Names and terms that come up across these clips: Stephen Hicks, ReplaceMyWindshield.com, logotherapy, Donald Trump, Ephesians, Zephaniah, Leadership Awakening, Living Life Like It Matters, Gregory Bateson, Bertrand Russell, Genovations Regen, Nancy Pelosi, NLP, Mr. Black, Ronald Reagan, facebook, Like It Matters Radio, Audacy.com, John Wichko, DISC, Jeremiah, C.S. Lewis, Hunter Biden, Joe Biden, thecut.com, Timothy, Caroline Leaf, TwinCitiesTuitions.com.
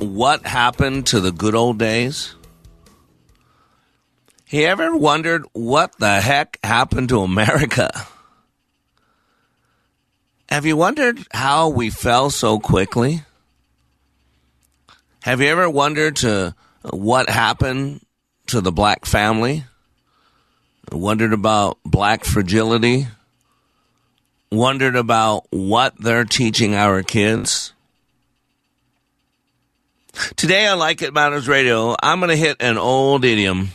what happened to the good old days? Have you ever wondered what the heck happened to America? Have you wondered how we fell so quickly? Have you ever wondered to what happened to the black family? Wondered about black fragility? Wondered about what they're teaching our kids? Today on Like It Matters Radio, I'm going to hit an old idiom.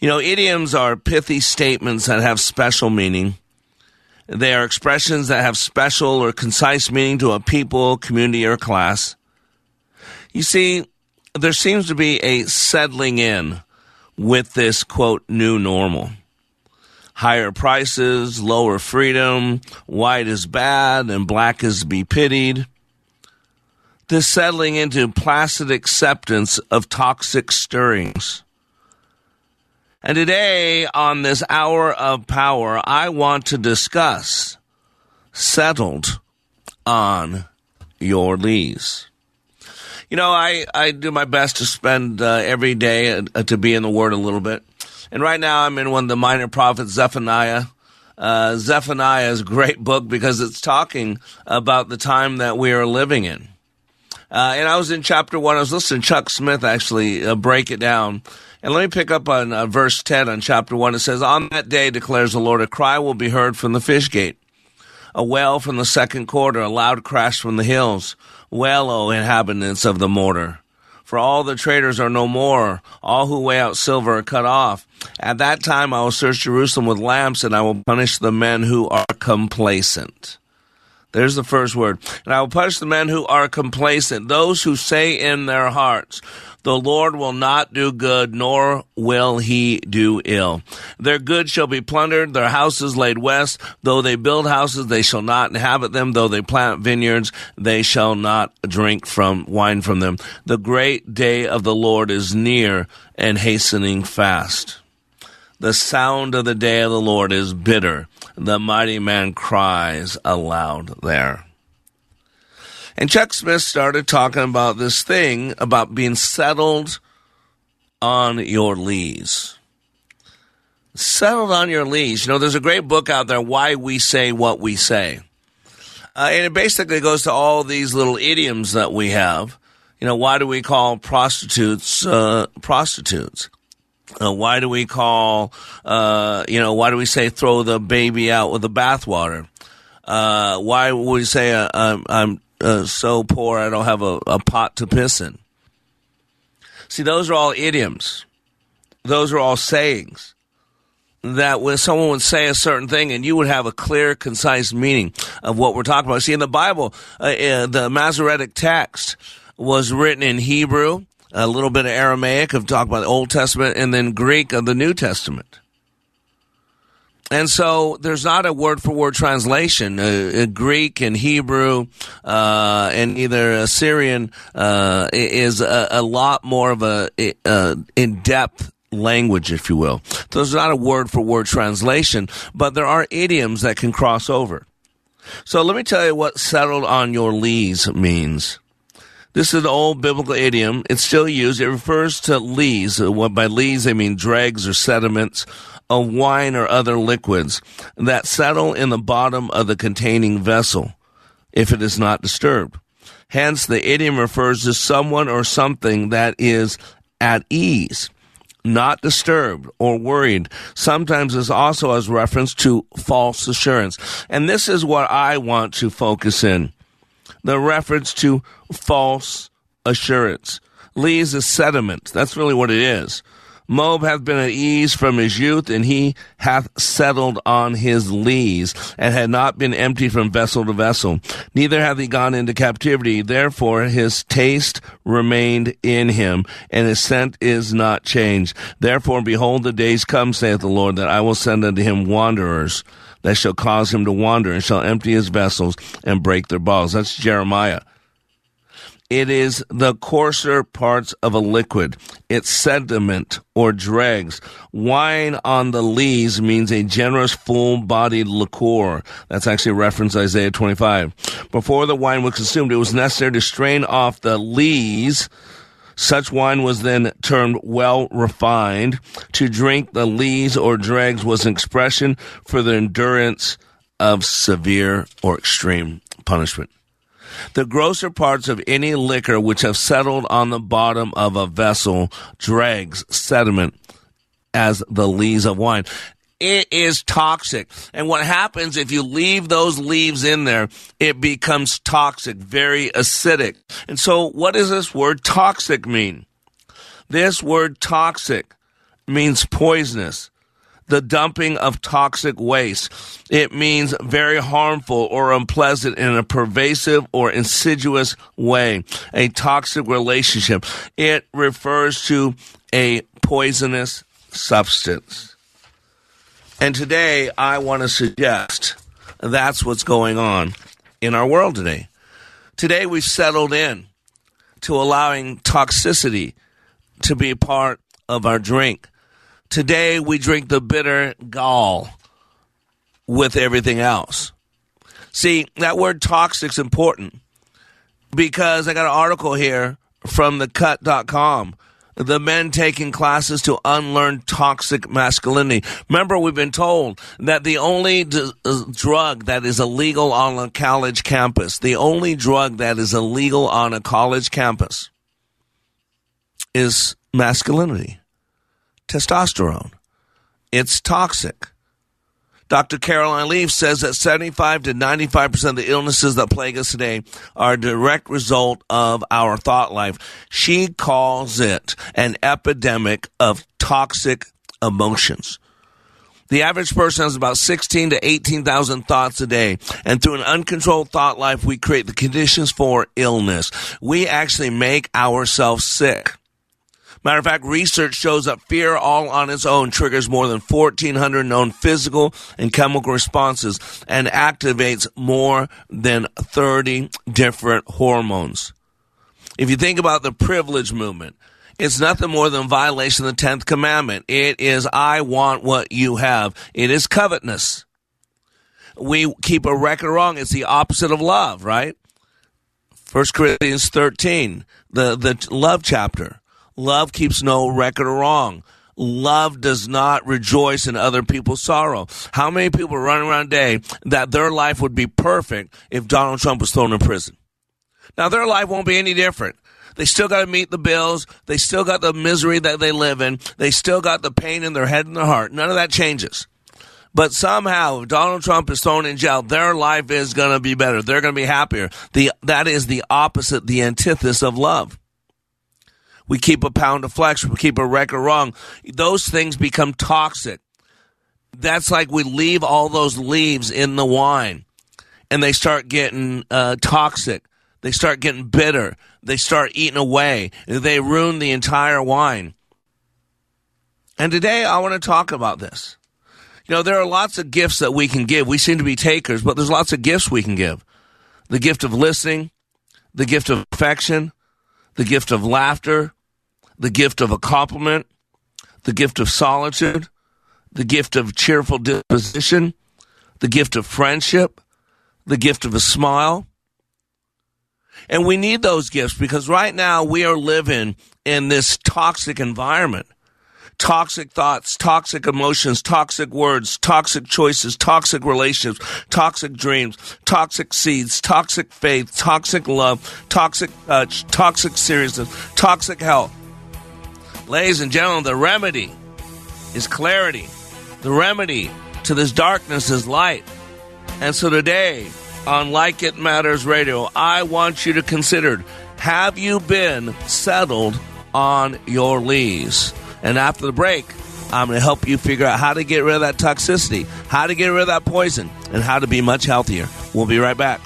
You know, idioms are pithy statements that have special meaning. They are expressions that have special or concise meaning to a people, community, or class. You see, there seems to be a settling in with this, quote, new normal. Higher prices, lower freedom, white is bad, and black is to be pitied. This settling into placid acceptance of toxic stirrings. And today, on this hour of power, I want to discuss settled on your lees. You know, I do my best to spend every day to be in the Word a little bit. And right now I'm in one of the minor prophets, Zephaniah. Zephaniah is a great book because it's talking about the time that we are living in. And I was in chapter 1. I was listening to Chuck Smith actually break it down. And let me pick up on verse 10 on chapter 1. It says, "On that day, declares the Lord, a cry will be heard from the fish gate, a wail from the second quarter, a loud crash from the hills. Wail, O inhabitants of the mortar. For all the traders are no more. All who weigh out silver are cut off. At that time I will search Jerusalem with lamps, and I will punish the men who are complacent." There's the first word. "And I will punish the men who are complacent, those who say in their hearts, the Lord will not do good, nor will he do ill. Their goods shall be plundered, their houses laid waste. Though they build houses, they shall not inhabit them. Though they plant vineyards, they shall not drink from wine from them. The great day of the Lord is near and hastening fast. The sound of the day of the Lord is bitter. The mighty man cries aloud there." And Chuck Smith started talking about this thing about being settled on your lees. Settled on your lees. You know, there's a great book out there, Why We Say What We Say. And it basically goes to all these little idioms that we have. You know, why do we call prostitutes prostitutes? Why do we call, why do we say throw the baby out with the bathwater? Why would we say I'm so poor I don't have a pot to piss in? See, those are all idioms. Those are all sayings that when someone would say a certain thing and you would have a clear, concise meaning of what we're talking about. See, in the Bible, the Masoretic text was written in Hebrew, a little bit of Aramaic, of talk about the Old Testament, and then Greek of the New Testament. And so there's not a word-for-word translation. Greek and Hebrew and either Assyrian is a lot more of a in-depth language, if you will. So there's not a word-for-word translation, but there are idioms that can cross over. So let me tell you what settled on your lees means. This is an old biblical idiom. It's still used. It refers to lees. By lees, they mean dregs or sediments of wine or other liquids that settle in the bottom of the containing vessel if it is not disturbed. Hence, the idiom refers to someone or something that is at ease, not disturbed or worried. Sometimes it's also as reference to false assurance. And this is what I want to focus in, the reference to false assurance. Lee is a sediment. That's really what it is. Moab hath been at ease from his youth, and he hath settled on his lees, and had not been empty from vessel to vessel. Neither hath he gone into captivity. Therefore his taste remained in him, and his scent is not changed. Therefore, behold, the days come, saith the Lord, that I will send unto him wanderers that shall cause him to wander, and shall empty his vessels and break their balls. That's Jeremiah. It is the coarser parts of a liquid. It's sediment or dregs. Wine on the lees means a generous, full-bodied liqueur. That's actually a reference to Isaiah 25. Before the wine was consumed, it was necessary to strain off the lees. Such wine was then termed well-refined. To drink the lees or dregs was an expression for the endurance of severe or extreme punishment. The grosser parts of any liquor which have settled on the bottom of a vessel, dregs, sediment, as the lees of wine. It is toxic. And what happens if you leave those leaves in there, it becomes toxic, very acidic. And so what does this word toxic mean? This word toxic means poisonous. The dumping of toxic waste. It means very harmful or unpleasant in a pervasive or insidious way. A toxic relationship. It refers to a poisonous substance. And today, I want to suggest that's what's going on in our world today. Today, we've settled in to allowing toxicity to be a part of our drink. Today, we drink the bitter gall with everything else. See, that word toxic is important because I got an article here from thecut.com. The men taking classes to unlearn toxic masculinity. Remember, we've been told that the only drug that is illegal on a college campus, the only drug that is illegal on a college campus is masculinity. Testosterone. It's toxic. Dr. Caroline Leaf says that 75 to 95% of the illnesses that plague us today are a direct result of our thought life. She calls it an epidemic of toxic emotions. The average person has about 16 to 18,000 thoughts a day, and through an uncontrolled thought life, we create the conditions for illness. We actually make ourselves sick. Matter of fact, research shows that fear all on its own triggers more than 1,400 known physical and chemical responses and activates more than 30 different hormones. If you think about the privilege movement, it's nothing more than violation of the 10th commandment. It is, I want what you have. It is covetousness. We keep a record wrong. It's the opposite of love, right? 1 Corinthians 13, the love chapter. Love keeps no record of wrong. Love does not rejoice in other people's sorrow. How many people are running around today that their life would be perfect if Donald Trump was thrown in prison? Now, their life won't be any different. They still got to meet the bills. They still got the misery that they live in. They still got the pain in their head and their heart. None of that changes. But somehow, if Donald Trump is thrown in jail, their life is going to be better. They're going to be happier. That is the opposite, the antithesis of love. We keep a pound of flesh. We keep a record wrong. Those things become toxic. That's like we leave all those leaves in the wine, and they start getting toxic. They start getting bitter. They start eating away. They ruin the entire wine. And today I want to talk about this. You know, there are lots of gifts that we can give. We seem to be takers, but there's lots of gifts we can give. The gift of listening, the gift of affection, the gift of laughter, the gift of a compliment, the gift of solitude, the gift of cheerful disposition, the gift of friendship, the gift of a smile. And we need those gifts because right now we are living in this toxic environment. toxic thoughts, toxic emotions, toxic words, toxic choices, toxic relationships, toxic dreams, toxic seeds, toxic faith, toxic love, toxic touch, toxic seriousness, toxic health. Ladies and gentlemen, the remedy is clarity. The remedy to this darkness is light. And so today on Like It Matters Radio, I want you to consider, have you been settled on your lees? And after the break, I'm going to help you figure out how to get rid of that toxicity, how to get rid of that poison, and how to be much healthier. We'll be right back.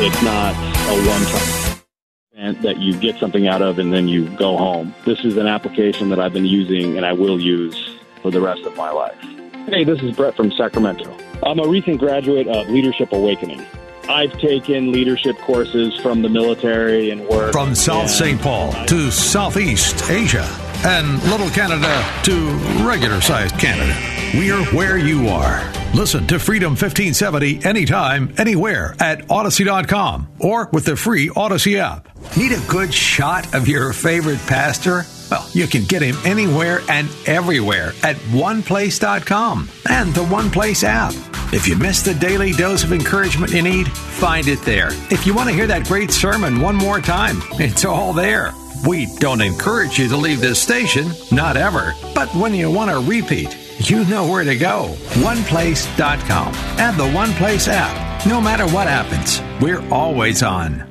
It's not a one-time event that you get something out of and then you go home. This is an application that I've been using and I will use for the rest of my life. Hey, this is Brett from Sacramento. I'm a recent graduate of Leadership Awakening. I've taken leadership courses from the military and work. From South St. Paul to Southeast Asia and Little Canada to regular-sized Canada, we're where you are. Listen to Freedom 1570 anytime, anywhere at Audacy.com or with the free Audacy app. Need a good shot of your favorite pastor? Well, you can get him anywhere and everywhere at OnePlace.com and the OnePlace app. If you miss the daily dose of encouragement you need, find it there. If you want to hear that great sermon one more time, it's all there. We don't encourage you to leave this station, not ever. But when you want a repeat, you know where to go. OnePlace.com and the OnePlace app. No matter what happens, we're always on.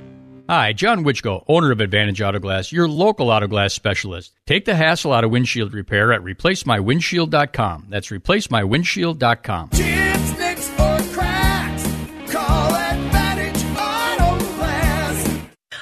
Hi, John Wichko, owner of Advantage Auto Glass, your local auto glass specialist. Take the hassle out of windshield repair at ReplaceMyWindshield.com. That's ReplaceMyWindshield.com. Chips, nicks, or cracks, call Advantage Auto Glass.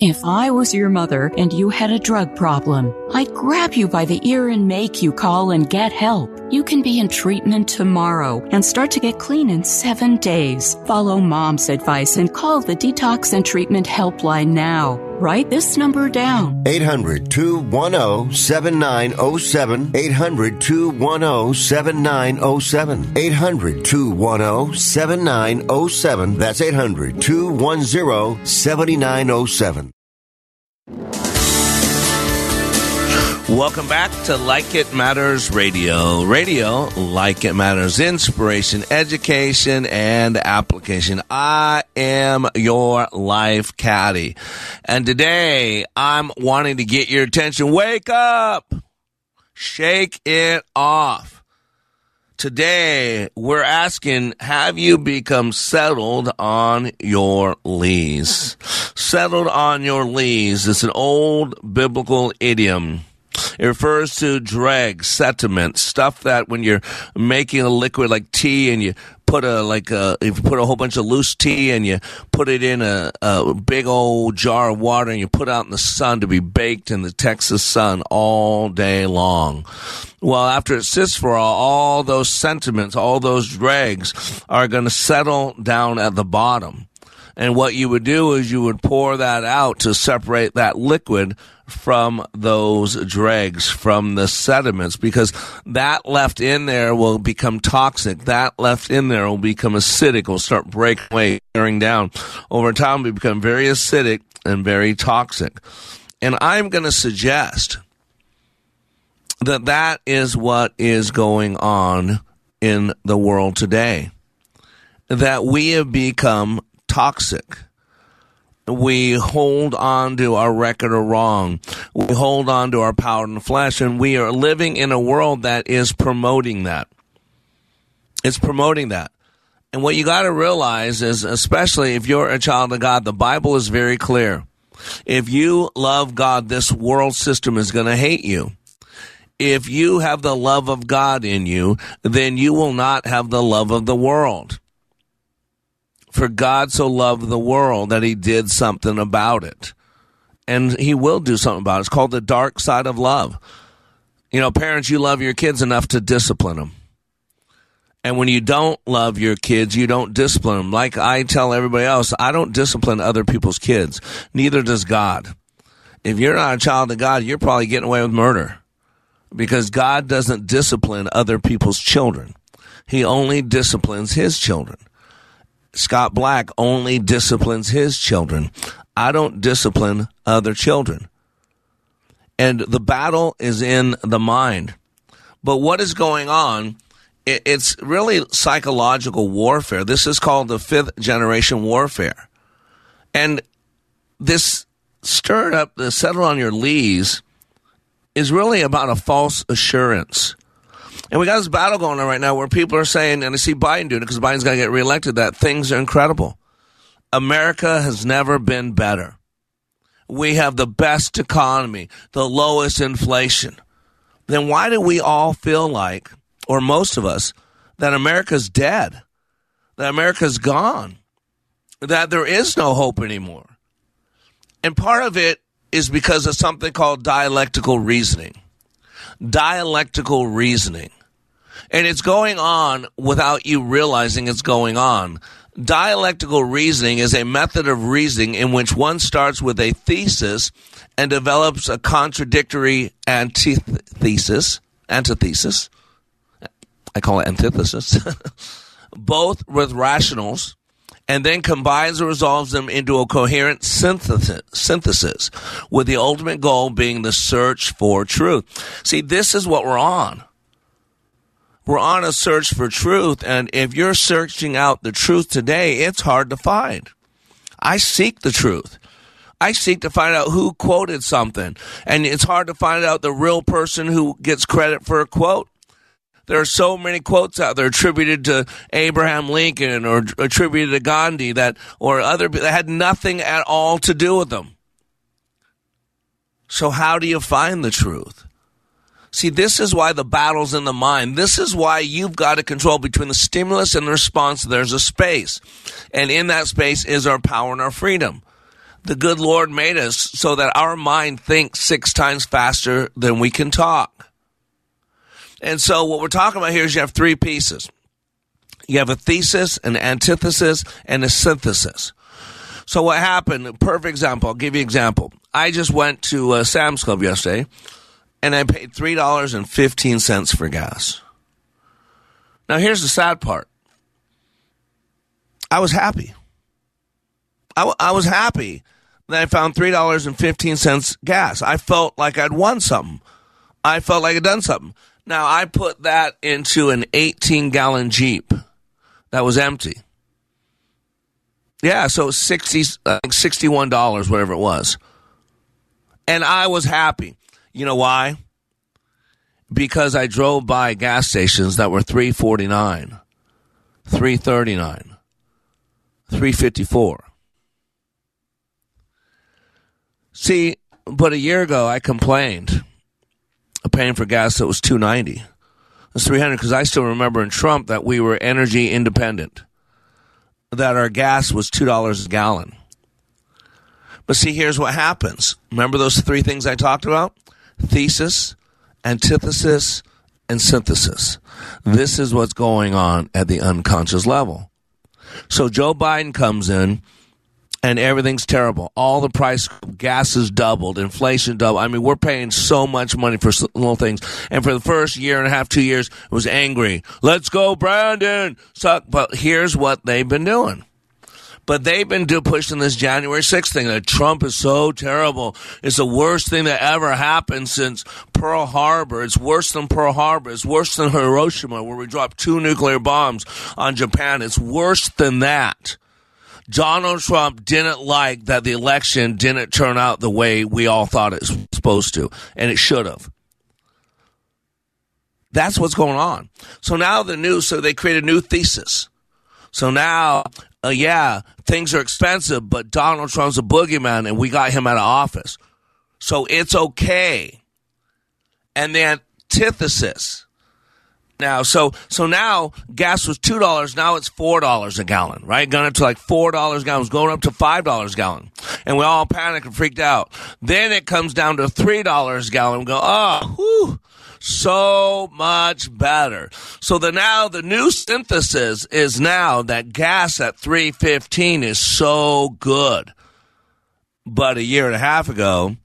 If I was your mother and you had a drug problem, I'd grab you by the ear and make you call and get help. You can be in treatment tomorrow and start to get clean in 7 days. Follow Mom's advice and call the Detox and Treatment Helpline now. Write this number down. 800-210-7907. 800-210-7907. 800-210-7907. That's 800-210-7907. Welcome back to Like It Matters Radio. Radio, Like It Matters, inspiration, education, and application. I am your life caddy. And today, I'm wanting to get your attention. Wake up! Shake it off. Today, we're asking, have you become settled on your lees? Settled on your lees is an old biblical idiom. It refers to dregs, sediment, stuff that when you're making a liquid like tea and you put a whole bunch of loose tea and you put it in a big old jar of water and you put it out in the sun to be baked in the Texas sun all day long. Well, after it sits for all those sediments, all those dregs are going to settle down at the bottom. And what you would do is you would pour that out to separate that liquid from those dregs, from the sediments, because that left in there will become toxic. That left in there will become acidic, will start breaking away, tearing down. Over time, we become very acidic and very toxic. And I'm going to suggest that that is what is going on in the world today, that we have become toxic. We hold on to our record of wrong. We hold on to our power in the flesh, and we are living in a world that is promoting that. It's promoting that. And what you got to realize is, especially if you're a child of God, the Bible is very clear. If you love God, this world system is going to hate you. If you have the love of God in you, then you will not have the love of the world. For God so loved the world that he did something about it. and he will do something about it. It's called the dark side of love. You know, parents, you love your kids enough to discipline them. And when you don't love your kids, you don't discipline them. Like I tell everybody else, I don't discipline other people's kids. Neither does God. If you're not a child of God, you're probably getting away with murder, because God doesn't discipline other people's children. He only disciplines his children. Scott Black only disciplines his children. I don't discipline other children. And the battle is in the mind. But what is going on? It's really psychological warfare. This is called the fifth generation warfare. And this stirred up, the settle on your lees, is really about a false assurance. And we got this battle going on right now where people are saying, and I see Biden doing it because Biden's going to get reelected, that things are incredible. America has never been better. We have the best economy, the lowest inflation. Then why do we all feel like, or most of us, that America's dead, that America's gone, that there is no hope anymore? And part of it is because of something called dialectical reasoning. Dialectical reasoning. And it's going on without you realizing it's going on. Dialectical reasoning is a method of reasoning in which one starts with a thesis and develops a contradictory antithesis. I call it antithesis, both with rationals, and then combines or resolves them into a coherent synthesis, with the ultimate goal being the search for truth. See, this is what we're on. We're on a search for truth, and if you're searching out the truth today, it's hard to find. I seek the truth. I seek to find out who quoted something, and it's hard to find out the real person who gets credit for a quote. There are so many quotes out there attributed to Abraham Lincoln or attributed to Gandhi that, or other people that had nothing at all to do with them. So how do you find the truth? See, this is why the battle's in the mind. This is why you've got to control between the stimulus and the response. There's a space, and in that space is our power and our freedom. The good Lord made us so that our mind thinks 6 times faster than we can talk. And so what we're talking about here is you have 3 pieces. You have a thesis, an antithesis, and a synthesis. So what happened, perfect example, I'll give you an example. I just went to Sam's Club yesterday, and I paid $3.15 for gas. Now here's the sad part. I was happy. I was happy that I found $3.15 gas. I felt like I'd won something. I felt like I'd done something. Now, I put that into an 18-gallon Jeep that was empty. Yeah, so $61, whatever it was. And I was happy. You know why? Because I drove by gas stations that were $3.49, $3.39, $3.54. See, but a year ago, I complained paying for gas that was $2.90. It's $300, because I still remember in Trump that we were energy independent, that our gas was $2 a gallon. But see, here's what happens. Remember those 3 things I talked about? Thesis, antithesis, and synthesis. This is what's going on at the unconscious level. So Joe Biden comes in, and everything's terrible. All the price of gas is doubled, inflation doubled. I mean, we're paying so much money for little things. And for the first year and a half, 2 years, it was angry. Let's go, Brandon. Suck. But here's what they've been doing. But they've been pushing this January 6th thing that Trump is so terrible. It's the worst thing that ever happened since Pearl Harbor. It's worse than Pearl Harbor. It's worse than Hiroshima, where we dropped 2 nuclear bombs on Japan. It's worse than that. Donald Trump didn't like that the election didn't turn out the way we all thought it was supposed to, and it should have. That's what's going on. So now they create a new thesis. So now, things are expensive, but Donald Trump's a boogeyman, and we got him out of office. So it's okay. And the antithesis. Now, so now gas was $2, now it's $4 a gallon, right? Going up to like $4 a gallon, it was going up to $5 a gallon. and we all panic and freaked out. Then it comes down to $3 a gallon. We go, oh, whew, so much better. So the new synthesis is now that gas at $3.15 is so good. But a year and a half ago,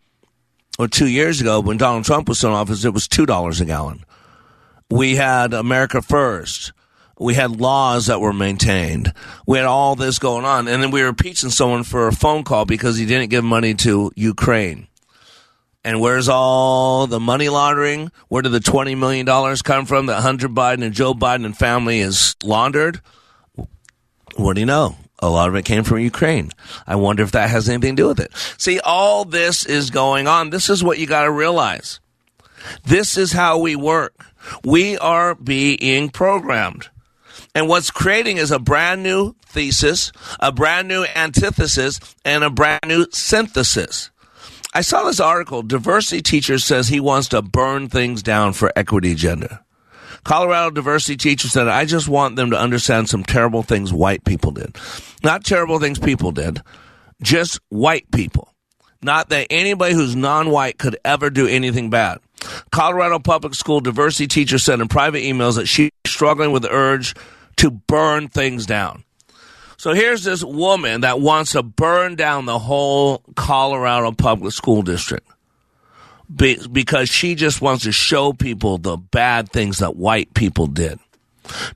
or 2 years ago, when Donald Trump was in office, it was $2 a gallon. We had America First. We had laws that were maintained. We had all this going on. And then we were impeaching someone for a phone call because he didn't give money to Ukraine. And where's all the money laundering? Where did the $20 million come from that Hunter Biden and Joe Biden and family is laundered? What do you know? A lot of it came from Ukraine. I wonder if that has anything to do with it. See, all this is going on. This is what you got to realize. This is how we work. We are being programmed. And what's creating is a brand new thesis, a brand new antithesis, and a brand new synthesis. I saw this article. Diversity teacher says he wants to burn things down for equity agenda. Colorado diversity teacher said, I just want them to understand some terrible things white people did. Not terrible things people did, just white people. Not that anybody who's non-white could ever do anything bad. Colorado public school diversity teacher said in private emails that she's struggling with the urge to burn things down. So here's this woman that wants to burn down the whole Colorado public school district because she just wants to show people the bad things that white people did.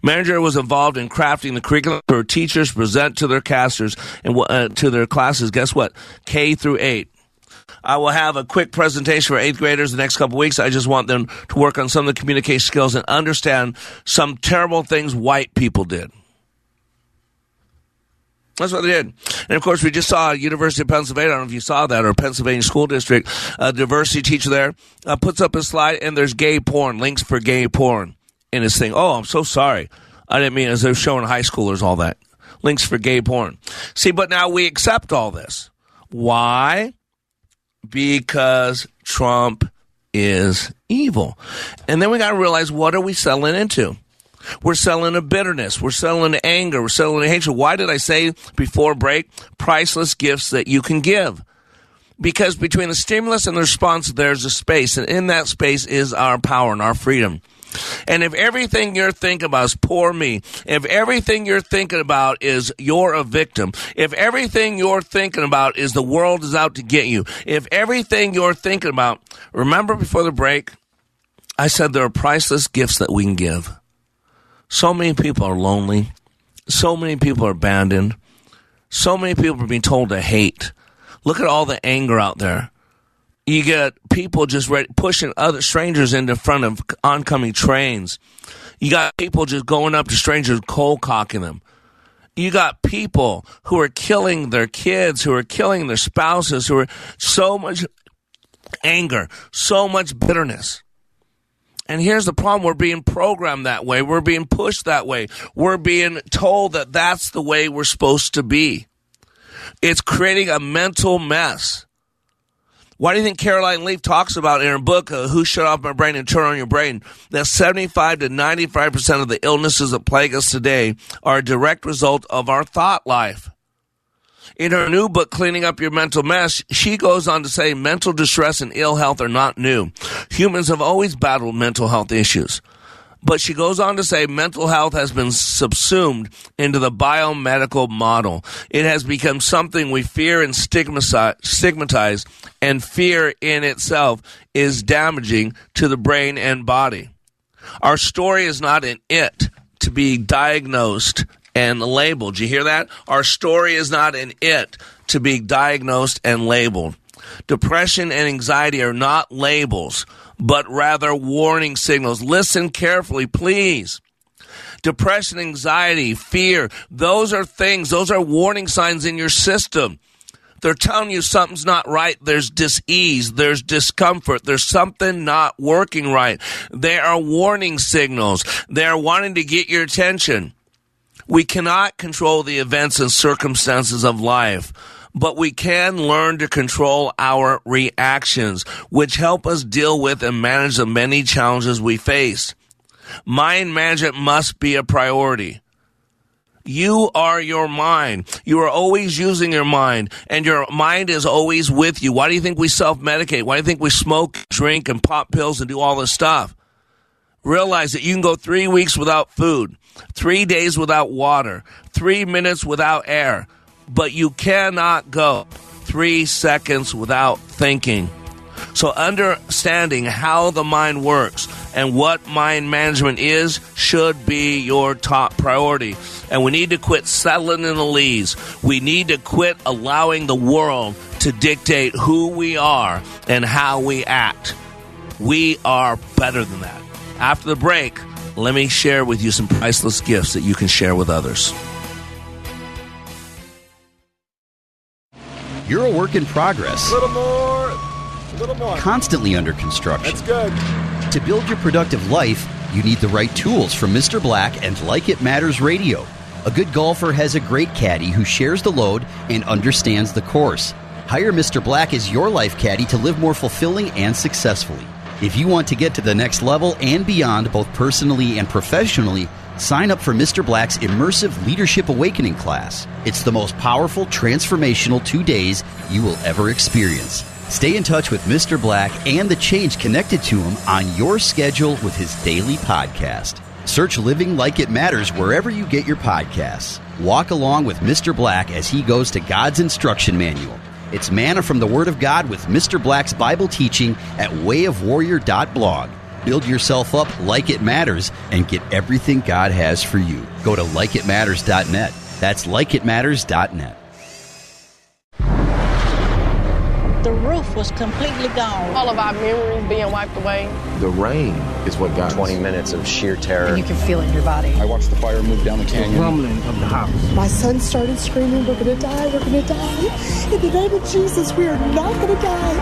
Manager was involved in crafting the curriculum for teachers present to their casters and to their classes. Guess what? K through 8. I will have a quick presentation for 8th graders the next couple weeks. I just want them to work on some of the communication skills and understand some terrible things white people did. That's what they did. And, of course, we just saw University of Pennsylvania, I don't know if you saw that, or Pennsylvania School District, a diversity teacher there, puts up a slide, and there's gay porn, links for gay porn in his thing. Oh, I'm so sorry. I didn't mean as they're showing high schoolers all that. Links for gay porn. See, but now we accept all this. Why? Because Trump is evil. And then we got to realize, what are we selling into? We're selling a bitterness. We're selling to anger. We're selling to hatred. Why did I say before break, priceless gifts that you can give? Because between the stimulus and the response, there's a space. And in that space is our power and our freedom. And if everything you're thinking about is poor me, if everything you're thinking about is you're a victim, if everything you're thinking about is the world is out to get you, if everything you're thinking about, remember before the break, I said there are priceless gifts that we can give. So many people are lonely. So many people are abandoned. So many people are being told to hate. Look at all the anger out there. You get people just pushing other strangers into front of oncoming trains. You got people just going up to strangers, cold cocking them. You got people who are killing their kids, who are killing their spouses, who are so much anger, so much bitterness. And here's the problem. We're being programmed that way. We're being pushed that way. We're being told that that's the way we're supposed to be. It's creating a mental mess. Why do you think Caroline Leaf talks about in her book, Who Shut Off My Brain and Turn On Your Brain, that 75 to 95% of the illnesses that plague us today are a direct result of our thought life? In her new book, Cleaning Up Your Mental Mess, she goes on to say mental distress and ill health are not new. Humans have always battled mental health issues. But she goes on to say mental health has been subsumed into the biomedical model. It has become something we fear and stigmatize, and fear in itself is damaging to the brain and body. Our story is not an it to be diagnosed and labeled. You hear that? Our story is not an it to be diagnosed and labeled. Depression and anxiety are not labels, but rather warning signals. Listen carefully, please. Depression, anxiety, fear, those are things, those are warning signs in your system. They're telling you something's not right. There's dis-ease. There's discomfort. There's something not working right. They are warning signals. They are wanting to get your attention. We cannot control the events and circumstances of life, but we can learn to control our reactions, which help us deal with and manage the many challenges we face. Mind management must be a priority. You are your mind. You are always using your mind, and your mind is always with you. Why do you think we self-medicate? Why do you think we smoke, drink, and pop pills and do all this stuff? Realize that you can go 3 weeks without food, 3 days without water, 3 minutes without air, but you cannot go 3 seconds without thinking. So understanding how the mind works and what mind management is should be your top priority. And we need to quit settling in the leaves. We need to quit allowing the world to dictate who we are and how we act. We are better than that. After the break, let me share with you some priceless gifts that you can share with others. You're a work in progress. A little more. Constantly under construction. That's good. To build your productive life, you need the right tools from Mr. Black and Like It Matters Radio. A good golfer has a great caddy who shares the load and understands the course. Hire Mr. Black as your life caddy to live more fulfilling and successfully. If you want to get to the next level and beyond, both personally and professionally, sign up for Mr. Black's immersive Leadership Awakening class. It's the most powerful, transformational 2 days you will ever experience. Stay in touch with Mr. Black and the change connected to him on your schedule with his daily podcast. Search Living Like It Matters wherever you get your podcasts. Walk along with Mr. Black as he goes to God's instruction manual. It's manna from the Word of God with Mr. Black's Bible teaching at wayofwarrior.blog. Build yourself up like it matters and get everything God has for you. Go to likeitmatters.net. That's likeitmatters.net. The roof was completely gone. All of our memories being wiped away. The rain is what got 20 minutes of sheer terror. And you can feel it in your body. I watched the fire move down the canyon. The rumbling of the house. My son started screaming, "We're going to die, we're going to die. In the name of Jesus, we are not going to die."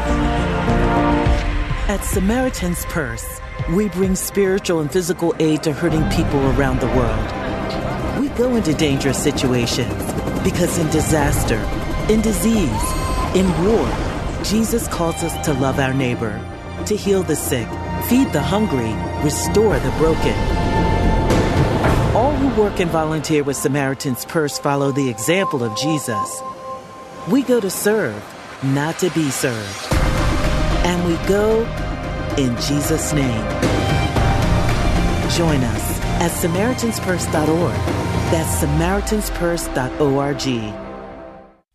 At Samaritan's Purse, we bring spiritual and physical aid to hurting people around the world. We go into dangerous situations because in disaster, in disease, in war, Jesus calls us to love our neighbor, to heal the sick, feed the hungry, restore the broken. All who work and volunteer with Samaritan's Purse follow the example of Jesus. We go to serve, not to be served. And we go in Jesus' name. Join us at SamaritansPurse.org. That's SamaritansPurse.org.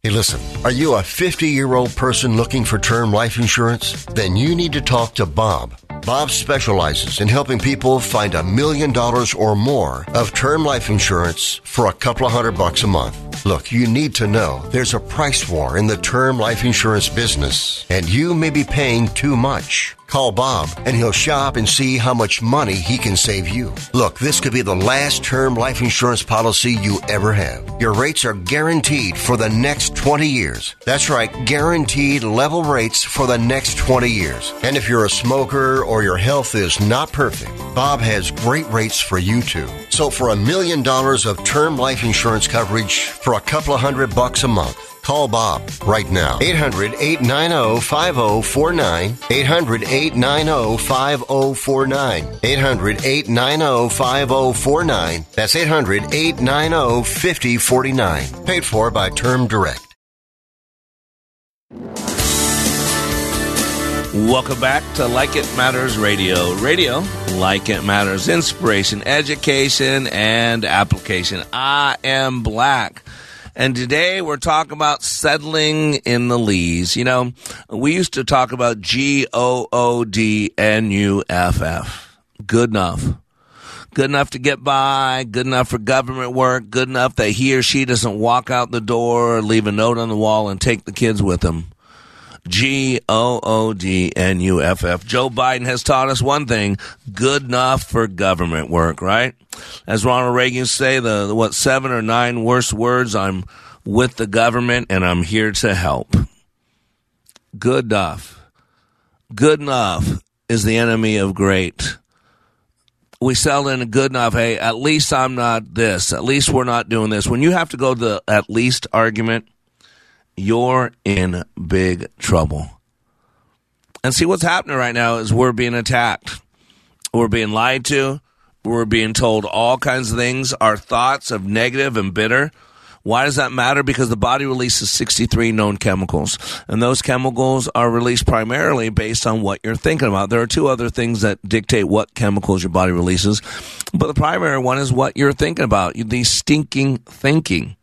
Hey, listen, are you a 50-year-old person looking for term life insurance? Then you need to talk to Bob. Bob specializes in helping people find $1 million or more of term life insurance for a couple of $100 a month. Look, you need to know there's a price war in the term life insurance business, and you may be paying too much. Call Bob, and he'll shop and see how much money he can save you. Look, this could be the last term life insurance policy you ever have. Your rates are guaranteed for the next 20 years. That's right, guaranteed level rates for the next 20 years. And if you're a smoker or your health is not perfect, Bob has great rates for you too. So for $1 million of term life insurance coverage for a couple of $100 a month, call Bob right now. 800-890-5049. 800-890-5049. 800-890-5049. That's 800-890-5049. Paid for by Term Direct. Welcome back to Like It Matters Radio. Radio, Like It Matters, inspiration, education, and application. I am Black. And today we're talking about settling in the lees. You know, we used to talk about GOODNUFF. Good enough. Good enough to get by, good enough for government work, good enough that he or she doesn't walk out the door, leave a note on the wall, and take the kids with them. GOODNUFF. Joe Biden has taught us one thing, good enough for government work, right? As Ronald Reagan used to say, the 7 or 9 worst words, I'm with the government and I'm here to help. Good enough. Good enough is the enemy of great. We sell in a good enough, hey, at least I'm not this, at least we're not doing this. When you have to go to the at least argument, you're in big trouble. And see, what's happening right now is we're being attacked. We're being lied to. We're being told all kinds of things, our thoughts of negative and bitter. Why does that matter? Because the body releases 63 known chemicals, and those chemicals are released primarily based on what you're thinking about. There are two other things that dictate what chemicals your body releases, but the primary one is what you're thinking about, the stinking thinking.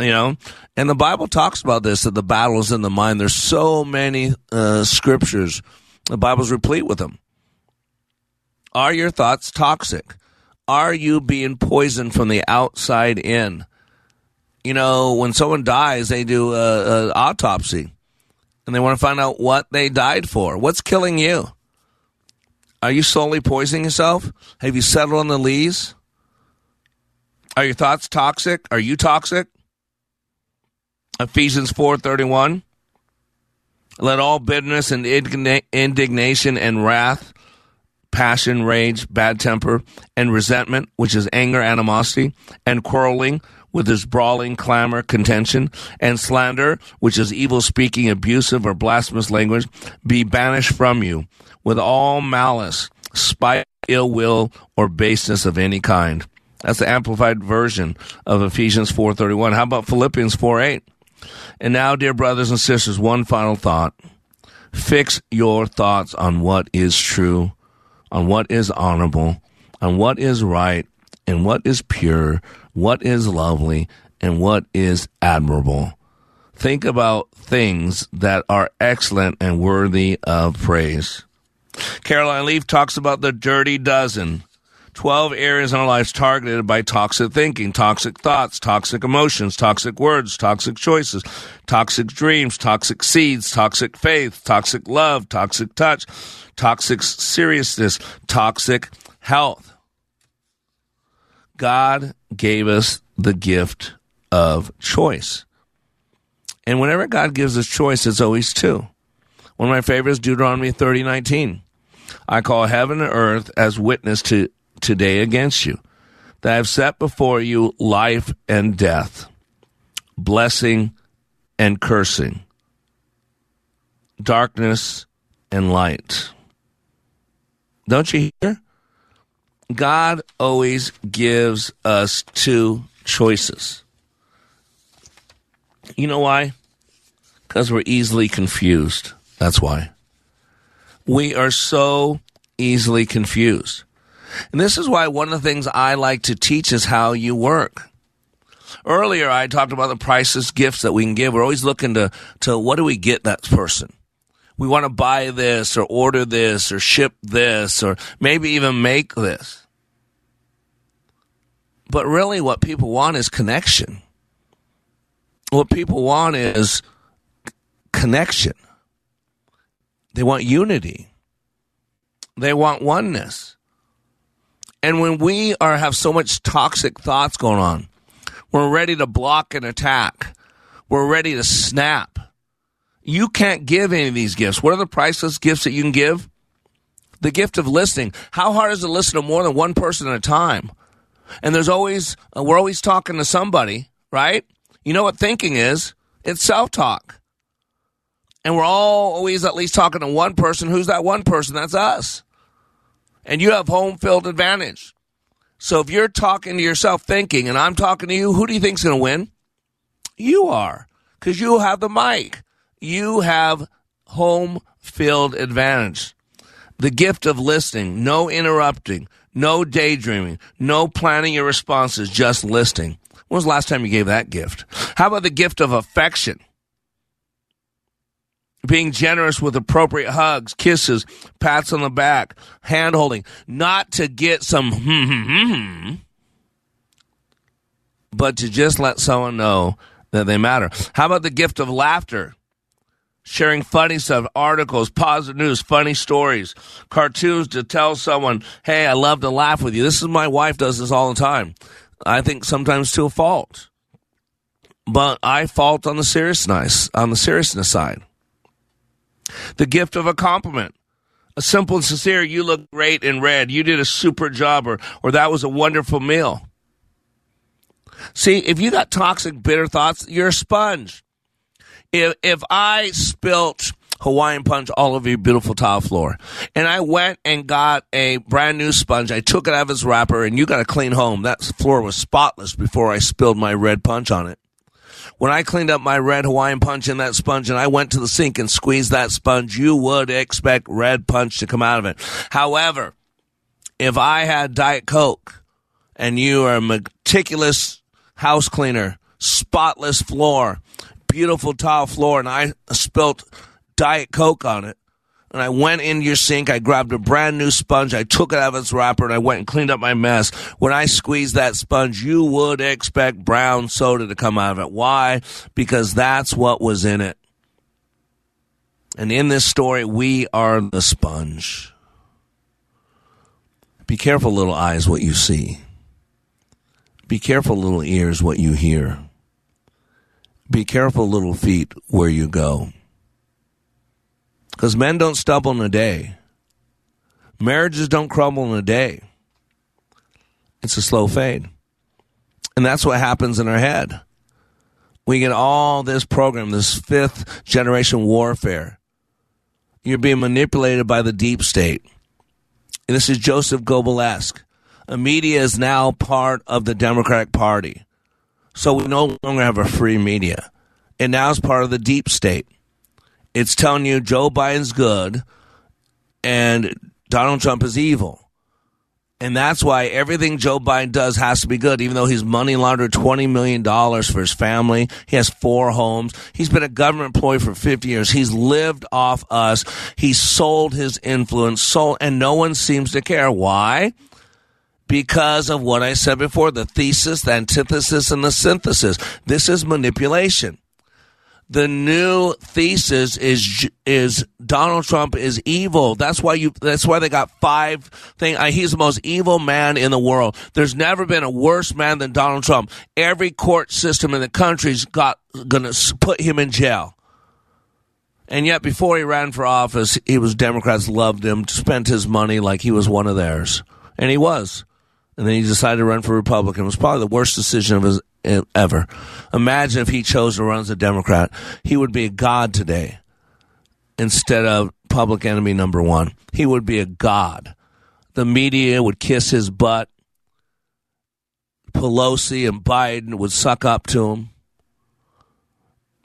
You know, and the Bible talks about this, that the battle is in the mind. There's so many scriptures. The Bible's replete with them. Are your thoughts toxic? Are you being poisoned from the outside in? You know, when someone dies, they do an autopsy, and they want to find out what they died for. What's killing you? Are you slowly poisoning yourself? Have you settled on the lees? Are your thoughts toxic? Are you toxic? Ephesians 4:31, let all bitterness and indignation and wrath, passion, rage, bad temper, and resentment, which is anger, animosity, and quarreling, with his brawling, clamor, contention, and slander, which is evil speaking, abusive, or blasphemous language, be banished from you, with all malice, spite, ill will, or baseness of any kind. That's the amplified version of Ephesians 4:31. How about Philippians 4:8? And now, dear brothers and sisters, one final thought. Fix your thoughts on what is true, on what is honorable, on what is right, and what is pure, what is lovely, and what is admirable. Think about things that are excellent and worthy of praise. Caroline Leaf talks about the dirty dozen. 12 areas in our lives targeted by toxic thinking, toxic thoughts, toxic emotions, toxic words, toxic choices, toxic dreams, toxic seeds, toxic faith, toxic love, toxic touch, toxic seriousness, toxic health. God gave us the gift of choice. And whenever God gives us choice, it's always two. One of my favorites, Deuteronomy 30:19. I call heaven and earth as witness to today against you, that I have set before you life and death, blessing and cursing, darkness and light. Don't you hear? God always gives us two choices. You know why? Because we're easily confused. That's why. We are so easily confused. And this is why one of the things I like to teach is how you work. Earlier, I talked about the priceless gifts that we can give. We're always looking to what do we get that person? We want to buy this or order this or ship this or maybe even make this. But really what people want is connection. What people want is connection. They want unity. They want oneness. And when we have so much toxic thoughts going on, we're ready to block and attack. We're ready to snap. You can't give any of these gifts. What are the priceless gifts that you can give? The gift of listening. How hard is it to listen to more than one person at a time? And we're always talking to somebody, right? You know what thinking is? It's self-talk. And we're all always at least talking to one person. Who's that one person? That's us. And you have home field advantage. So if you're talking to yourself thinking and I'm talking to you, who do you think's going to win? You are, because you have the mic. You have home field advantage. The gift of listening, no interrupting, no daydreaming, no planning your responses, just listening. When was the last time you gave that gift? How about the gift of affection? Being generous with appropriate hugs, kisses, pats on the back, hand-holding, not to get some but to just let someone know that they matter. How about the gift of laughter? Sharing funny stuff, articles, positive news, funny stories, cartoons to tell someone, hey, I love to laugh with you. This is my wife does this all the time. I think sometimes to a fault. But I fault on the seriousness side. The gift of a compliment, a simple and sincere, you look great in red, you did a super job, or that was a wonderful meal. See, if you got toxic, bitter thoughts, you're a sponge. If I spilt Hawaiian punch all over your beautiful tile floor. And I went and got a brand new sponge. I took it out of its wrapper, and you got a clean home. That floor was spotless before I spilled my red punch on it. When I cleaned up my red Hawaiian punch in that sponge and I went to the sink and squeezed that sponge, you would expect red punch to come out of it. However, if I had Diet Coke and you are a meticulous house cleaner, spotless floor, beautiful tile floor, and I spilt Diet Coke on it, and I went into your sink, I grabbed a brand new sponge, I took it out of its wrapper, and I went and cleaned up my mess. When I squeezed that sponge, you would expect brown soda to come out of it. Why? Because that's what was in it. And in this story, we are the sponge. Be careful, little eyes, what you see. Be careful, little ears, what you hear. Be careful, little feet, where you go. Because men don't stumble in a day. Marriages don't crumble in a day. It's a slow fade. And that's what happens in our head. We get all this program, this fifth generation warfare. You're being manipulated by the deep state. And this is Joseph Goebbels-esque. Media is now part of the Democratic Party. So we no longer have a free media. It now is part of the deep state. It's telling you Joe Biden's good and Donald Trump is evil. And that's why everything Joe Biden does has to be good, even though he's money laundered $20 million for his family. He has 4 homes. He's been a government employee for 50 years. He's lived off us. He sold his influence, and no one seems to care. Why? Because of what I said before, the thesis, the antithesis, and the synthesis. This is manipulation. The new thesis is Donald Trump is evil. That's why they got 5 things. He's the most evil man in the world. There's never been a worse man than Donald Trump. Every court system in the country's gonna put him in jail. And yet before he ran for office, Democrats loved him, spent his money like he was one of theirs. And he was. And then he decided to run for Republican. It was probably the worst decision of his ever. Imagine if he chose to run as a Democrat. He would be a god today instead of public enemy number 1. He would be a god. The media would kiss his butt. Pelosi and Biden would suck up to him.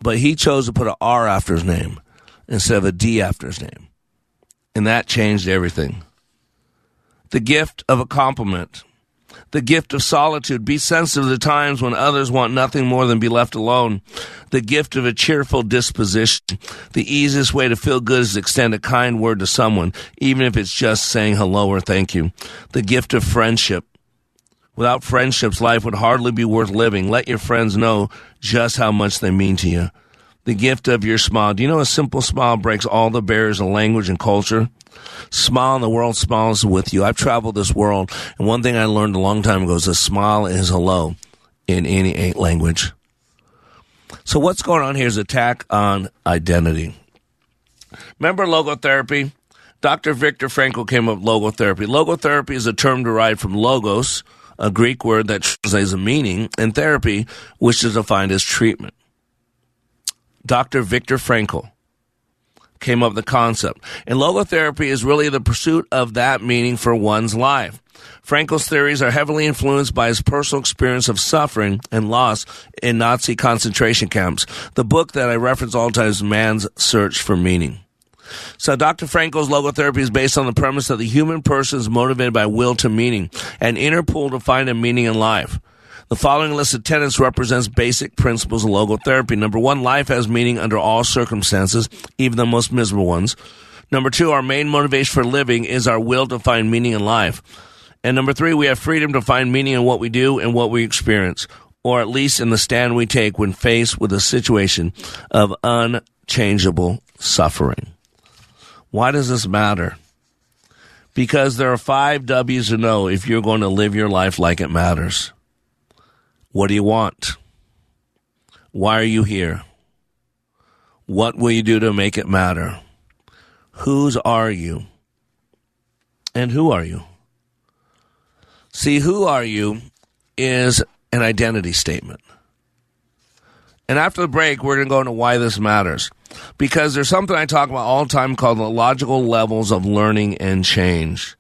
But he chose to put an R after his name instead of a D after his name. And that changed everything. The gift of a compliment. The gift of solitude. Be sensitive to the times when others want nothing more than be left alone. The gift of a cheerful disposition. The easiest way to feel good is to extend a kind word to someone, even if it's just saying hello or thank you. The gift of friendship. Without friendships, life would hardly be worth living. Let your friends know just how much they mean to you. The gift of your smile. Do you know a simple smile breaks all the barriers of language and culture? Smile and the world smiles with you. I've traveled this world, and one thing I learned a long time ago is a smile is hello in any language. So what's going on here is attack on identity. Remember logotherapy? Dr. Victor Frankl came up with logotherapy. Logotherapy is a term derived from logos, a Greek word that translates a meaning, and therapy, which is defined as treatment. Dr. Victor Frankl came up with the concept. And logotherapy is really the pursuit of that meaning for one's life. Frankl's theories are heavily influenced by his personal experience of suffering and loss in Nazi concentration camps. The book that I reference all the time is Man's Search for Meaning. So Dr. Frankl's logotherapy is based on the premise that the human person is motivated by will to meaning, an inner pull to find a meaning in life. The following list of tenets represents basic principles of logotherapy. Number 1, life has meaning under all circumstances, even the most miserable ones. Number 2, our main motivation for living is our will to find meaning in life. And number 3, we have freedom to find meaning in what we do and what we experience, or at least in the stand we take when faced with a situation of unchangeable suffering. Why does this matter? Because there are 5 W's to know if you're going to live your life like it matters. What do you want? Why are you here? What will you do to make it matter? Whose are you? And who are you? See, who are you is an identity statement. And after the break, we're going to go into why this matters. because there's something I talk about all the time called the logical levels of learning and change.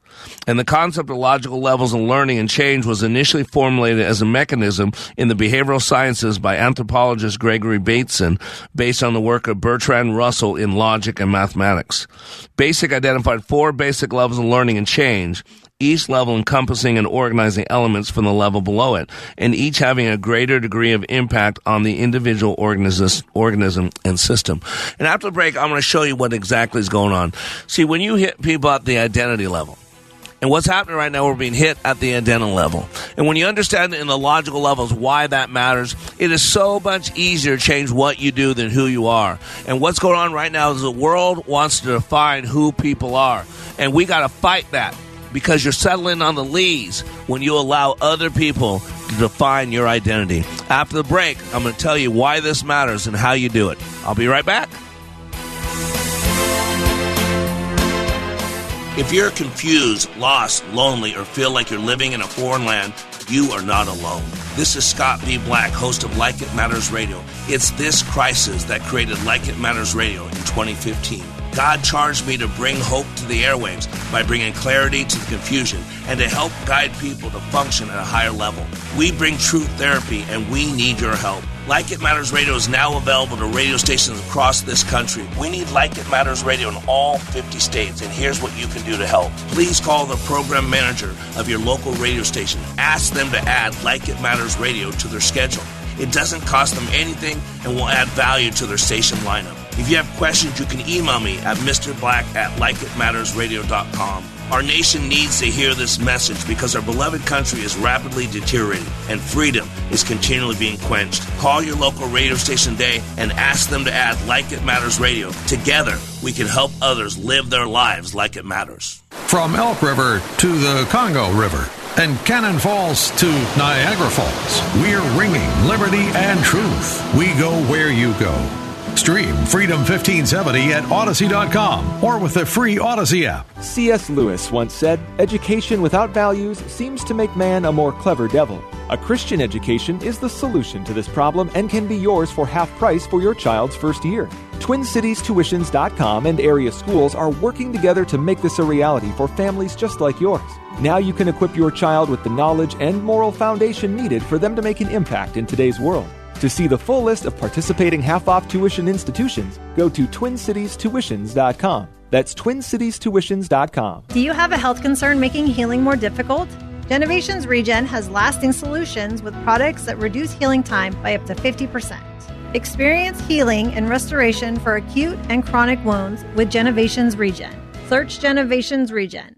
And the concept of logical levels of learning and change was initially formulated as a mechanism in the behavioral sciences by anthropologist Gregory Bateson, based on the work of Bertrand Russell in Logic and Mathematics. Basic identified four basic levels of learning and change, each level encompassing and organizing elements from the level below it, and each having a greater degree of impact on the individual organism and system. And after the break, I'm going to show you what exactly is going on. See, when you hit people at the identity level, and what's happening right now, we're being hit at the identity level. And when you understand in the logical levels why that matters, it is so much easier to change what you do than who you are. And what's going on right now is the world wants to define who people are. And we got to fight that, because you're settling on the lees when you allow other people to define your identity. After the break, I'm going to tell you why this matters and how you do it. I'll be right back. If you're confused, lost, lonely, or feel like you're living in a foreign land, you are not alone. This is Scott B. Black, host of Like It Matters Radio. It's this crisis that created Like It Matters Radio in 2015. God charged me to bring hope to the airwaves by bringing clarity to the confusion and to help guide people to function at a higher level. We bring truth therapy, and we need your help. Like It Matters Radio is now available to radio stations across this country. We need Like It Matters Radio in all 50 states, and here's what you can do to help. Please call the program manager of your local radio station. Ask them to add Like It Matters Radio to their schedule. It doesn't cost them anything and will add value to their station lineup. If you have questions, you can email me at mrblack@likeitmattersradio.com. Our nation needs to hear this message because our beloved country is rapidly deteriorating and freedom is continually being quenched. Call your local radio station today and ask them to add Like It Matters Radio. Together, we can help others live their lives like it matters. From Elk River to the Congo River and Cannon Falls to Niagara Falls, we're ringing liberty and truth. We go where you go. Stream Freedom 1570 at Audacy.com or with the free Odyssey app. C.S. Lewis once said, "Education without values seems to make man a more clever devil. A Christian education is the solution to this problem and can be yours for half price for your child's first year." TwinCitiesTuitions.com and area schools are working together to make this a reality for families just like yours. Now you can equip your child with the knowledge and moral foundation needed for them to make an impact in today's world. To see the full list of participating half-off tuition institutions, go to TwinCitiesTuitions.com. That's TwinCitiesTuitions.com. Do you have a health concern making healing more difficult? Genovations Regen has lasting solutions with products that reduce healing time by up to 50%. Experience healing and restoration for acute and chronic wounds with Genovations Regen. Search Genovations Regen.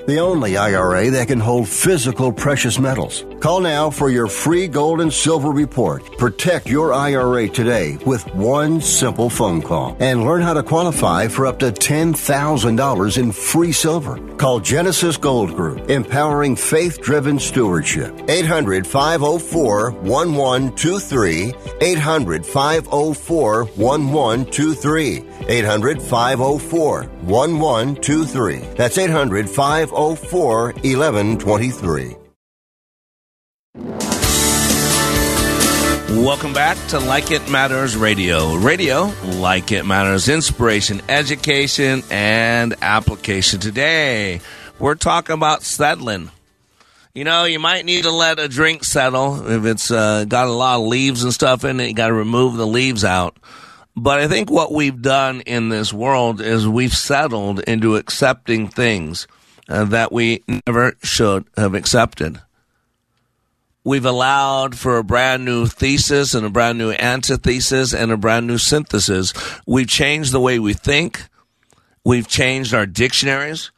the only IRA that can hold physical precious metals. Call now for your free gold and silver report. Protect your IRA today with one simple phone call and learn how to qualify for up to $10,000 in free silver. Call Genesis Gold Group, empowering faith-driven stewardship. 800-504-1123. 800-504-1123. 800-504-1123. That's 800-504-1123. Welcome back to Like It Matters Radio. Radio, Like It Matters, inspiration, education, and application. Today, we're talking about settling. You know, you might need to let a drink settle if it's got a lot of leaves and stuff in it. You got to remove the leaves out. But I think what we've done in this world is we've settled into accepting things that we never should have accepted. We've allowed for a brand new thesis and a brand new antithesis and a brand new synthesis. We've changed the way we think. We've changed our dictionaries.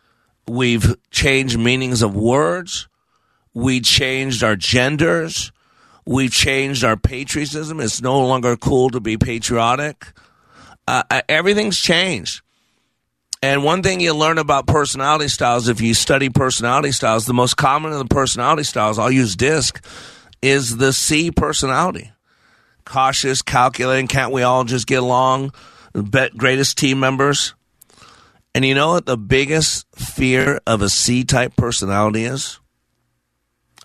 We've changed meanings of words. We changed our genders. We've changed our patriotism. It's no longer cool to be patriotic. Everything's changed. And one thing you learn about personality styles, if you study personality styles, the most common of the personality styles, I'll use DISC, is the C personality. Cautious, calculating, can't we all just get along? Greatest team members. And you know what the biggest fear of a C-type personality is?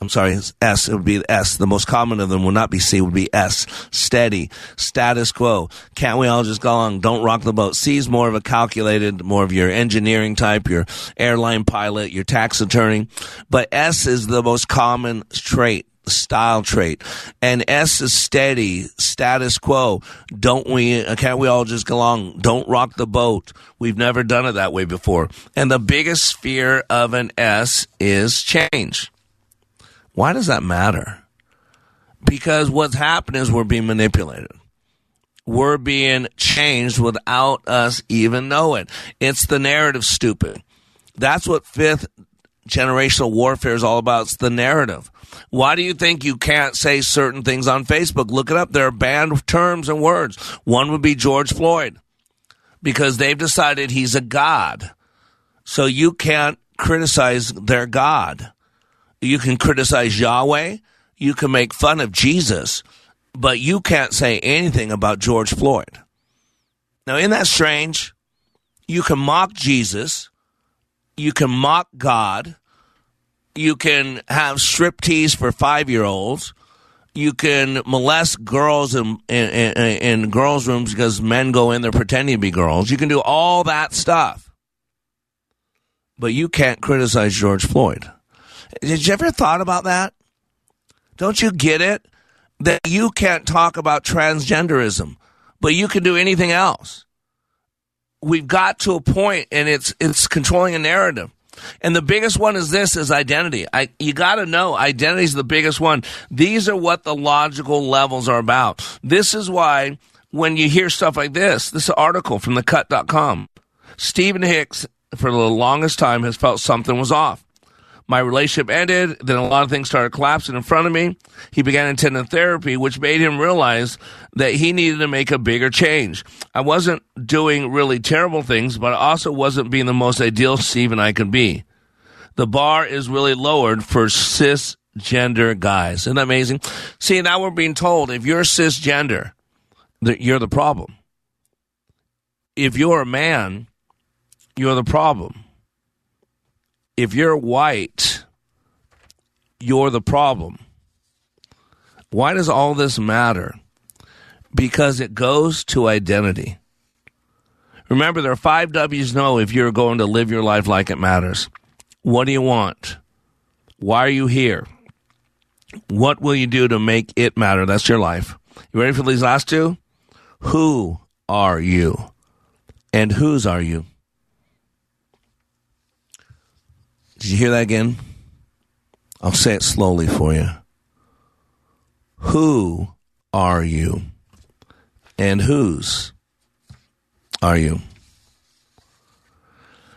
I'm sorry, it's S. It would be S. The most common of them will not be C, it would be S. Steady, status quo. Can't we all just go on? Don't rock the boat. C is more of a calculated, more of your engineering type, your airline pilot, your tax attorney. But S is the most common trait, style trait. And S is steady, status quo. Can't we all just go along? Don't rock the boat. We've never done it that way before. And the biggest fear of an S is change. Why does that matter? Because what's happening is we're being manipulated. We're being changed without us even knowing. It's the narrative, stupid. That's what fifth generational warfare is all about. It's the narrative. Why do you think you can't say certain things on Facebook? Look it up. There are banned terms and words. One would be George Floyd, because they've decided he's a god. So you can't criticize their god. You can criticize Yahweh, you can make fun of Jesus, but you can't say anything about George Floyd. Now, isn't that strange? You can mock Jesus, you can mock God, you can have striptease for 5-year-olds, you can molest girls in girls' rooms because men go in there pretending to be girls. You can do all that stuff, but you can't criticize George Floyd. Did you ever thought about that? Don't you get it? That you can't talk about transgenderism, but you can do anything else. We've got to a point, and it's controlling a narrative. And the biggest one is this, is identity. You got to know, identity is the biggest one. These are what the logical levels are about. This is why when you hear stuff like this, this article from thecut.com, Stephen Hicks, for the longest time, has felt something was off. My relationship ended, then a lot of things started collapsing in front of me. He began attending therapy, which made him realize that he needed to make a bigger change. I wasn't doing really terrible things, but I also wasn't being the most ideal Stephen I could be. The bar is really lowered for cisgender guys. Isn't that amazing? See, now we're being told if you're cisgender, that you're the problem. If you're a man, you're the problem. If you're white, you're the problem. Why does all this matter? Because it goes to identity. Remember, there are 5 W's no if you're going to live your life like it matters. What do you want? Why are you here? What will you do to make it matter? That's your life. You ready for these last two? Who are you? And whose are you? Did you hear that again? I'll say it slowly for you. Who are you? And whose are you?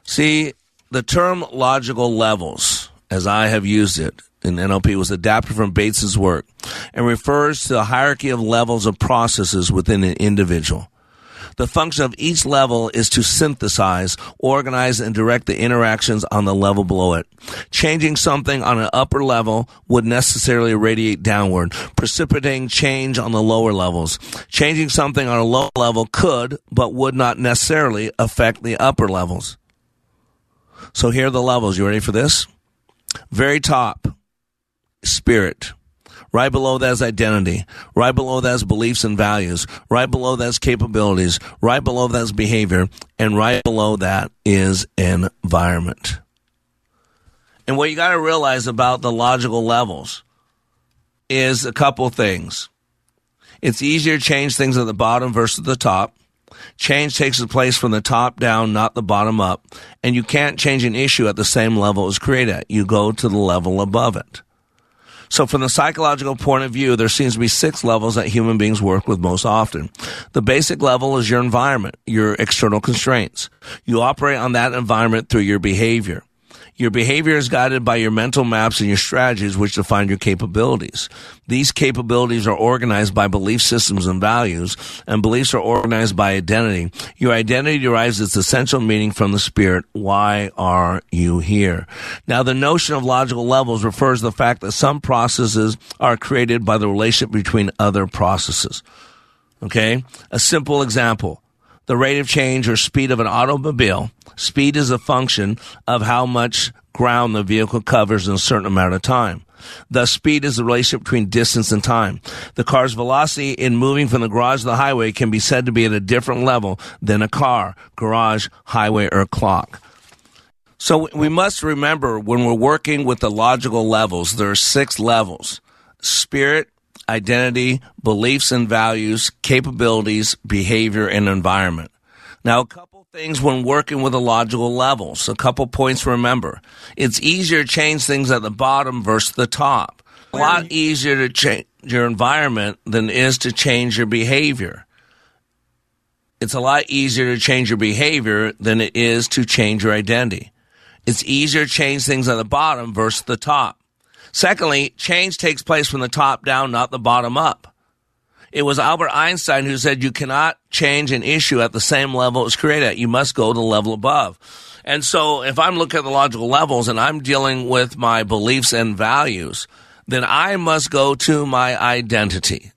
See, the term logical levels, as I have used it in NLP, was adapted from Bateson's work and refers to the hierarchy of levels of processes within an individual. The function of each level is to synthesize, organize, and direct the interactions on the level below it. Changing something on an upper level would necessarily radiate downward, precipitating change on the lower levels. Changing something on a low level could, but would not necessarily affect the upper levels. So here are the levels. You ready for this? Very top, spirit. Right below that is identity. Right below that is beliefs and values. Right below that is capabilities. Right below that is behavior. And right below that is environment. And what you got to realize about the logical levels is a couple things. It's easier to change things at the bottom versus the top. Change takes place from the top down, not the bottom up. And you can't change an issue at the same level it was created at. You go to the level above it. So from the psychological point of view, there seems to be 6 levels that human beings work with most often. The basic level is your environment, your external constraints. You operate on that environment through your behavior. Your behavior is guided by your mental maps and your strategies, which define your capabilities. These capabilities are organized by belief systems and values, and beliefs are organized by identity. Your identity derives its essential meaning from the Spirit. Why are you here? Now, the notion of logical levels refers to the fact that some processes are created by the relationship between other processes. Okay? A simple example. The rate of change or speed of an automobile. Speed is a function of how much ground the vehicle covers in a certain amount of time. Thus, speed is the relationship between distance and time. The car's velocity in moving from the garage to the highway can be said to be at a different level than a car, garage, highway, or clock. So we must remember when we're working with the logical levels, there are 6 levels: spirit, identity, beliefs and values, capabilities, behavior, and environment. Now, a couple things when working with the logical levels, a couple points to remember. It's easier to change things at the bottom versus the top. A lot easier to change your environment than it is to change your behavior. It's a lot easier to change your behavior than it is to change your identity. It's easier to change things at the bottom versus the top. Secondly, change takes place from the top down, not the bottom up. It was Albert Einstein who said you cannot change an issue at the same level it was created at. You must go to the level above. And so if I'm looking at the logical levels and I'm dealing with my beliefs and values, then I must go to my identity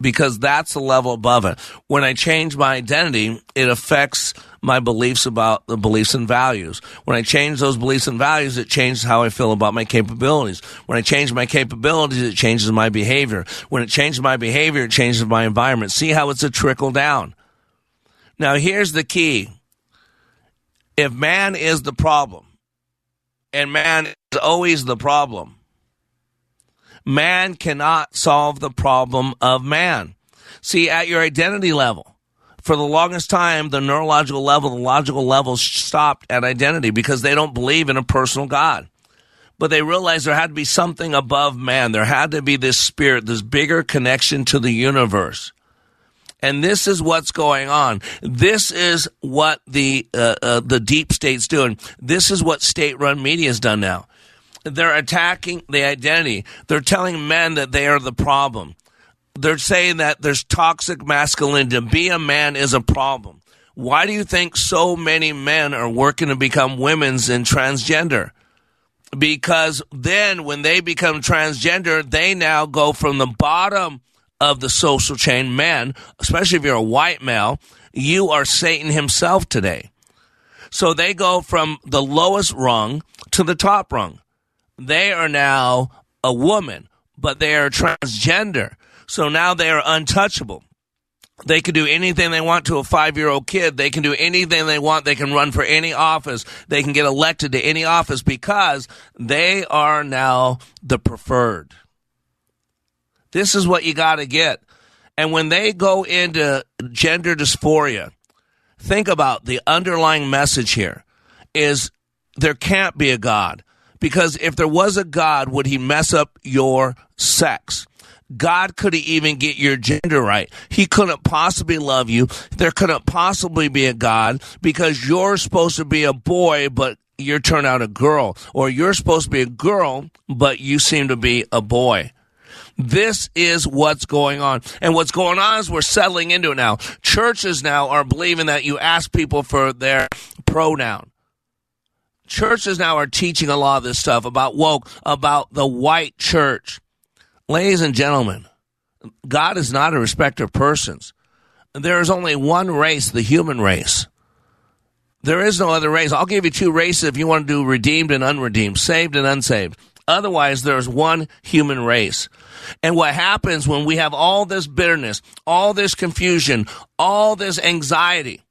because that's the level above it. When I change my identity, it affects my beliefs about the beliefs and values. When I change those beliefs and values, it changes how I feel about my capabilities. When I change my capabilities, it changes my behavior. When it changes my behavior, it changes my environment. See how it's a trickle down. Now, here's the key. If man is the problem, and man is always the problem, man cannot solve the problem of man. See, at your identity level, for the longest time, the neurological level, the logical levels stopped at identity because they don't believe in a personal God. But they realized there had to be something above man. There had to be this spirit, this bigger connection to the universe. And this is what's going on. This is what the deep state's doing. This is what state-run media's done now. They're attacking the identity. They're telling men that they are the problem. They're saying that there's toxic masculinity. To be a man is a problem. Why do you think so many men are working to become women's and transgender? Because then when they become transgender, they now go from the bottom of the social chain. Men, especially if you're a white male, you are Satan himself today. So they go from the lowest rung to the top rung. They are now a woman, but they are transgender. So now they are untouchable. They can do anything they want to a 5-year-old kid. They can do anything they want. They can run for any office. They can get elected to any office because they are now the preferred. This is what you got to get. And when they go into gender dysphoria, think about the underlying message here is there can't be a God. Because if there was a God, would he mess up your sex? God couldn't even get your gender right. He couldn't possibly love you. There couldn't possibly be a God because you're supposed to be a boy, but you're turned out a girl. Or you're supposed to be a girl, but you seem to be a boy. This is what's going on. And what's going on is we're settling into it now. Churches now are believing that you ask people for their pronoun. Churches now are teaching a lot of this stuff about woke, about the white church. Ladies and gentlemen, God is not a respecter of persons. There is only one race, the human race. There is no other race. I'll give you 2 races if you want to do redeemed and unredeemed, saved and unsaved. Otherwise, there's one human race. And what happens when we have all this bitterness, all this confusion, all this anxiety,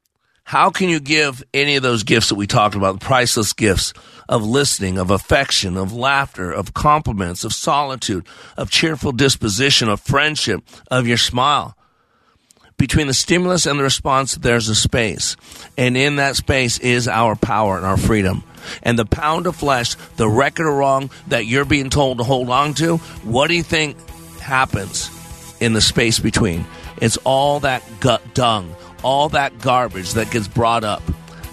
how can you give any of those gifts that we talked about, the priceless gifts of listening, of affection, of laughter, of compliments, of solitude, of cheerful disposition, of friendship, of your smile? Between the stimulus and the response, there's a space. And in that space is our power and our freedom. And the pound of flesh, the record of wrong that you're being told to hold on to, what do you think happens in the space between? It's all that gut dung. All that garbage that gets brought up.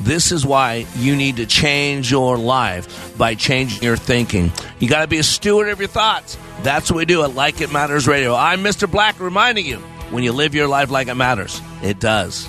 This is why you need to change your life by changing your thinking. You got to be a steward of your thoughts. That's what we do at Like It Matters Radio. I'm Mr. Black, reminding you, when you live your life like it matters, it does.